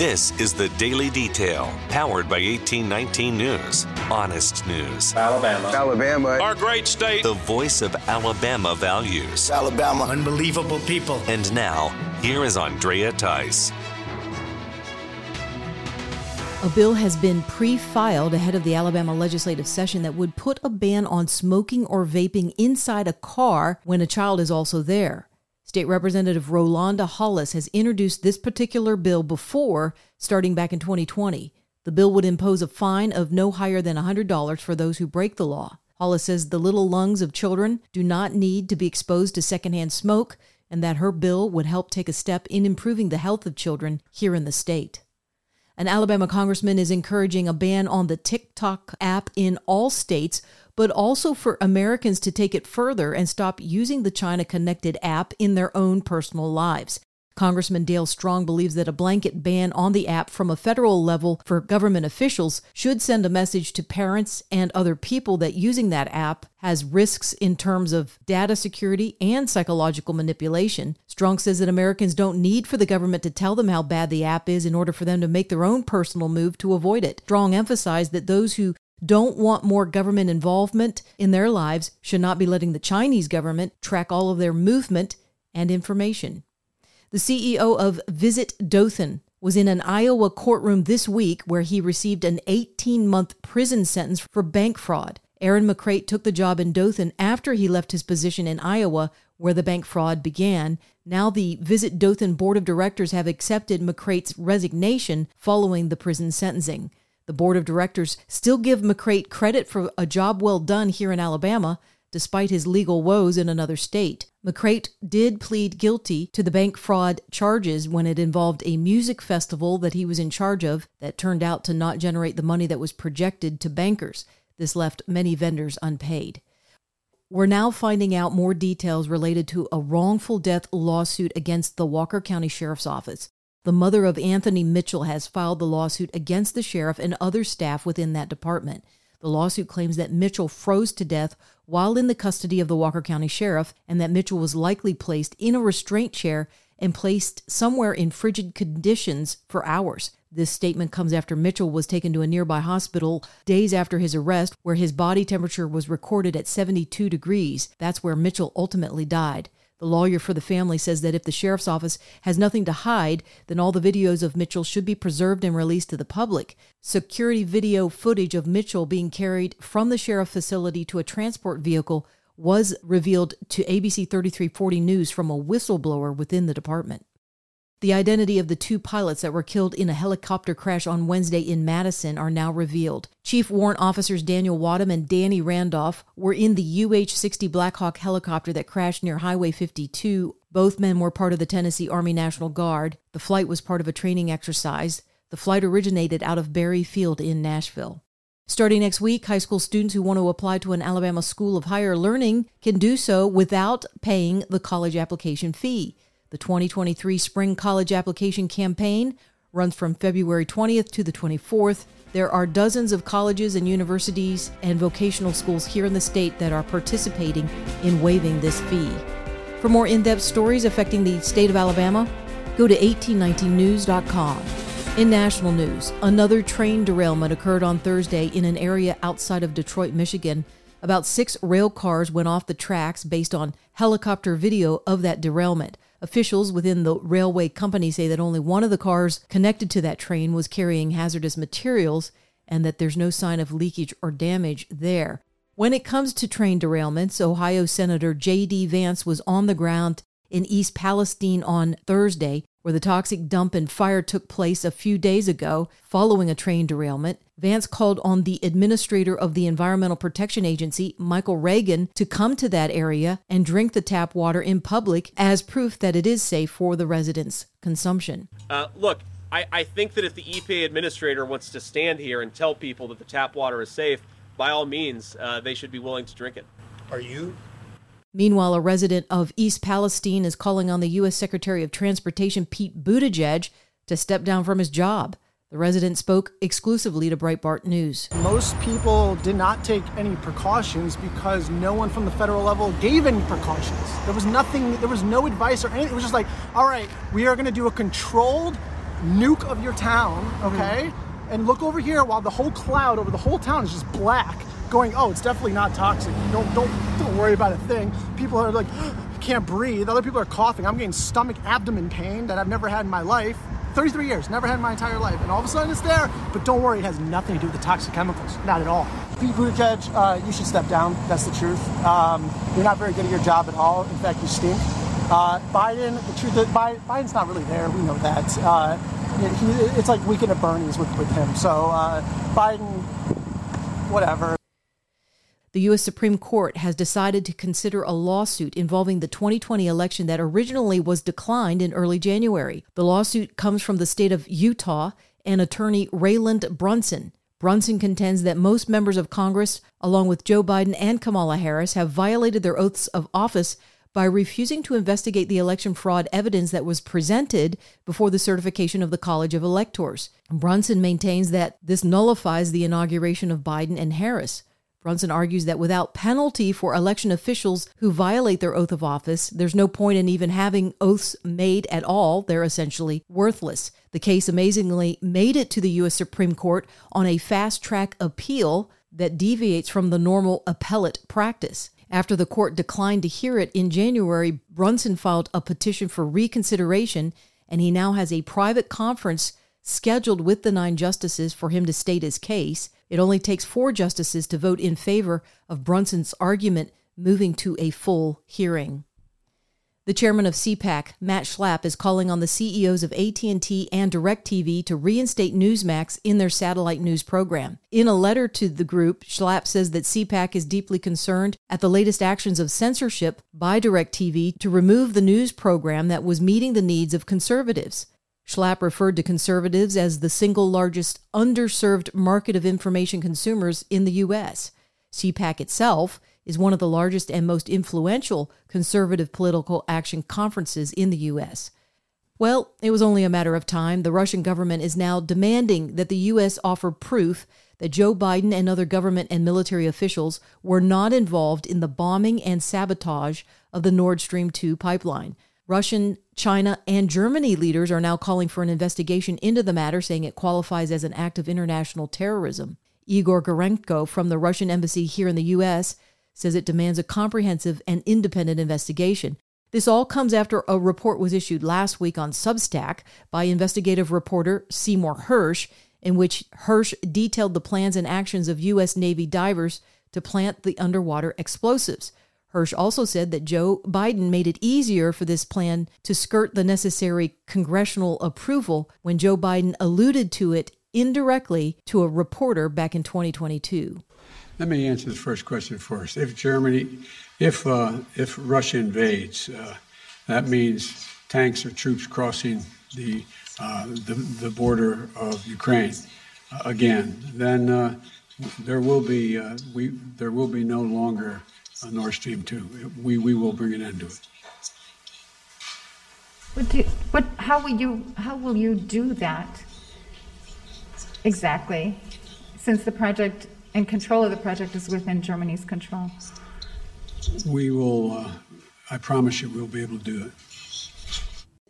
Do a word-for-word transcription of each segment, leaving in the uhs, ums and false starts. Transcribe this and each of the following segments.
This is the Daily Detail, powered by eighteen nineteen News. Honest news. Alabama. Alabama. Our great state. The voice of Alabama values. Alabama. Unbelievable people. And now, here is Andrea Tice. A bill has been pre-filed ahead of the Alabama legislative session that would put a ban on smoking or vaping inside a car when a child is also there. State Representative Rolanda Hollis has introduced this particular bill before, starting back in twenty twenty. The bill would impose a fine of no higher than one hundred dollars for those who break the law. Hollis says the little lungs of children do not need to be exposed to secondhand smoke, and that her bill would help take a step in improving the health of children here in the state. An Alabama congressman is encouraging a ban on the Tik Tok app in all states, but also for Americans to take it further and stop using the China-connected app in their own personal lives. Congressman Dale Strong believes that a blanket ban on the app from a federal level for government officials should send a message to parents and other people that using that app has risks in terms of data security and psychological manipulation. Strong says that Americans don't need for the government to tell them how bad the app is in order for them to make their own personal move to avoid it. Strong emphasized that those who don't want more government involvement in their lives should not be letting the Chinese government track all of their movement and information. The C E O of Visit Dothan was in an Iowa courtroom this week where he received an eighteen-month prison sentence for bank fraud. Aaron McCrate took the job in Dothan after he left his position in Iowa, where the bank fraud began. Now the Visit Dothan Board of Directors have accepted McCrate's resignation following the prison sentencing. The board of directors still give McCrate credit for a job well done here in Alabama, despite his legal woes in another state. McCrate did plead guilty to the bank fraud charges when it involved a music festival that he was in charge of that turned out to not generate the money that was projected to bankers. This left many vendors unpaid. We're now finding out more details related to a wrongful death lawsuit against the Walker County Sheriff's Office. The mother of Anthony Mitchell has filed the lawsuit against the sheriff and other staff within that department. The lawsuit claims that Mitchell froze to death while in the custody of the Walker County Sheriff and that Mitchell was likely placed in a restraint chair and placed somewhere in frigid conditions for hours. This statement comes after Mitchell was taken to a nearby hospital days after his arrest, where his body temperature was recorded at seventy-two degrees. That's where Mitchell ultimately died. The lawyer for the family says that if the sheriff's office has nothing to hide, then all the videos of Mitchell should be preserved and released to the public. Security video footage of Mitchell being carried from the sheriff's facility to a transport vehicle was revealed to A B C thirty-three forty News from a whistleblower within the department. The identity of the two pilots that were killed in a helicopter crash on Wednesday in Madison are now revealed. Chief Warrant Officers Daniel Wadham and Danny Randolph were in the U H sixty Black Hawk helicopter that crashed near Highway fifty-two. Both men were part of the Tennessee Army National Guard. The flight was part of a training exercise. The flight originated out of Berry Field in Nashville. Starting next week, high school students who want to apply to an Alabama School of Higher Learning can do so without paying the college application fee. The twenty twenty-three Spring College Application Campaign runs from February twentieth to the twenty-fourth. There are dozens of colleges and universities and vocational schools here in the state that are participating in waiving this fee. For more in-depth stories affecting the state of Alabama, go to eighteen nineteen news dot com. In national news, another train derailment occurred on Thursday in an area outside of Detroit, Michigan. About six rail cars went off the tracks based on helicopter video of that derailment. Officials within the railway company say that only one of the cars connected to that train was carrying hazardous materials and that there's no sign of leakage or damage there. When it comes to train derailments, Ohio Senator J D Vance was on the ground in East Palestine on Thursday, where the toxic dump and fire took place a few days ago following a train derailment. Vance called on the administrator of the Environmental Protection Agency, Michael Reagan, to come to that area and drink the tap water in public as proof that it is safe for the residents' consumption. Uh, look, I, I think that if the E P A administrator wants to stand here and tell people that the tap water is safe, by all means, uh, they should be willing to drink it. Are you? Meanwhile, a resident of East Palestine is calling on the U S Secretary of Transportation, Pete Buttigieg, to step down from his job. The resident spoke exclusively to Breitbart News. Most people did not take any precautions because no one from the federal level gave any precautions. There was nothing, there was no advice or anything. It was just like, all right, we are going to do a controlled nuke of your town, okay? Mm-hmm. And look over here while the whole cloud over the whole town is just black, going, oh, it's definitely not toxic. Don't, don't, don't worry about a thing. People are like, I can't breathe. Other people are coughing. I'm getting stomach abdomen pain that I've never had in my life. thirty-three years, never had in my entire life. And all of a sudden it's there, but don't worry, it has nothing to do with the toxic chemicals. Not at all. Pete Buttigieg, uh, you should step down. That's the truth. Um, you're not very good at your job at all. In fact, you stink. Uh, Biden, the truth is, Biden's not really there. We know that. Uh, he, it's like Weekend at Bernie's with, with him. So uh, Biden, whatever. The U S Supreme Court has decided to consider a lawsuit involving the twenty twenty election that originally was declined in early January. The lawsuit comes from the state of Utah and attorney Rayland Brunson. Brunson contends that most members of Congress, along with Joe Biden and Kamala Harris, have violated their oaths of office by refusing to investigate the election fraud evidence that was presented before the certification of the College of Electors. Brunson maintains that this nullifies the inauguration of Biden and Harris. Brunson argues that without penalty for election officials who violate their oath of office, there's no point in even having oaths made at all. They're essentially worthless. The case amazingly made it to the U S Supreme Court on a fast-track appeal that deviates from the normal appellate practice. After the court declined to hear it in January, Brunson filed a petition for reconsideration, and he now has a private conference scheduled with the nine justices for him to state his case. It only takes four justices to vote in favor of Brunson's argument, moving to a full hearing. The chairman of C PAC, Matt Schlapp, is calling on the C E Os of A T and T and DirecTV to reinstate Newsmax in their satellite news program. In a letter to the group, Schlapp says that C PAC is deeply concerned at the latest actions of censorship by DirecTV to remove the news program that was meeting the needs of conservatives. Schlapp referred to conservatives as the single largest underserved market of information consumers in the U S. C PAC itself is one of the largest and most influential conservative political action conferences in the U S. Well, it was only a matter of time. The Russian government is now demanding that the U S offer proof that Joe Biden and other government and military officials were not involved in the bombing and sabotage of the Nord Stream two pipeline. Russian, China, and Germany leaders are now calling for an investigation into the matter, saying it qualifies as an act of international terrorism. Igor Gorenko from the Russian embassy here in the U S says it demands a comprehensive and independent investigation. This all comes after a report was issued last week on Substack by investigative reporter Seymour Hersh, in which Hersh detailed the plans and actions of U S Navy divers to plant the underwater explosives. Hersh also said that Joe Biden made it easier for this plan to skirt the necessary congressional approval when Joe Biden alluded to it indirectly to a reporter back in twenty twenty-two. Let me answer the first question first. If Germany, if uh, if Russia invades, uh, that means tanks or troops crossing the uh, the, the border of Ukraine uh, again. Then uh, there will be uh, we there will be no longer. On Nord Stream two. We we will bring an end to it. But, do, but how will you how will you do that exactly, since the project and control of the project is within Germany's control? We will, uh, I promise you, we'll be able to do it.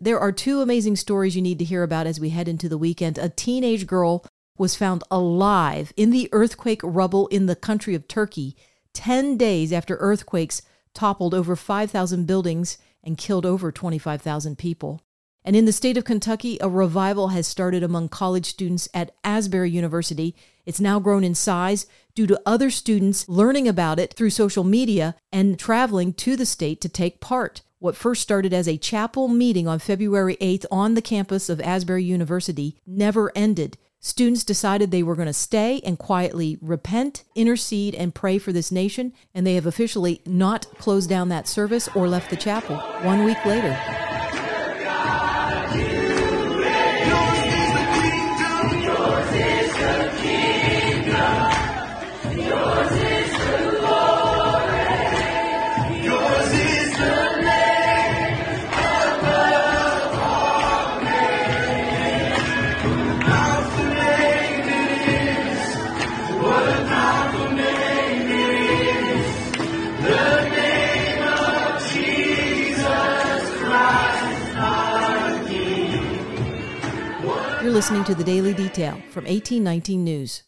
There are two amazing stories you need to hear about as we head into the weekend. A teenage girl was found alive in the earthquake rubble in the country of Turkey ten days after earthquakes toppled over five thousand buildings and killed over twenty-five thousand people. And in the state of Kentucky, a revival has started among college students at Asbury University. It's now grown in size due to other students learning about it through social media and traveling to the state to take part. What first started as a chapel meeting on February eighth on the campus of Asbury University never ended. Students decided they were going to stay and quietly repent, intercede, and pray for this nation, and they have officially not closed down that service or left the chapel. One week later. The name of Jesus Christ. You're listening to The Daily Detail from eighteen nineteen News.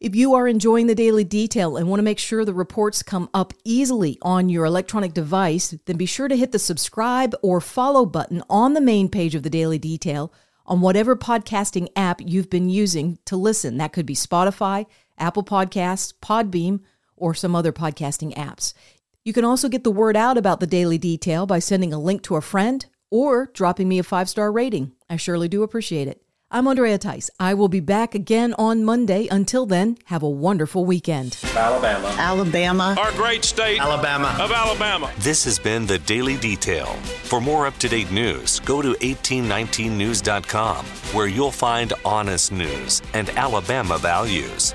If you are enjoying The Daily Detail and want to make sure the reports come up easily on your electronic device, then be sure to hit the subscribe or follow button on the main page of The Daily Detail on whatever podcasting app you've been using to listen. That could be Spotify, Apple Podcasts, Podbeam, or some other podcasting apps. You can also get the word out about The Daily Detail by sending a link to a friend or dropping me a five-star rating. I surely do appreciate it. I'm Andrea Tice. I will be back again on Monday. Until then, have a wonderful weekend. Alabama. Alabama. Our great state. Alabama. Of Alabama. This has been The Daily Detail. For more up-to-date news, go to eighteen nineteen news dot com, where you'll find honest news and Alabama values.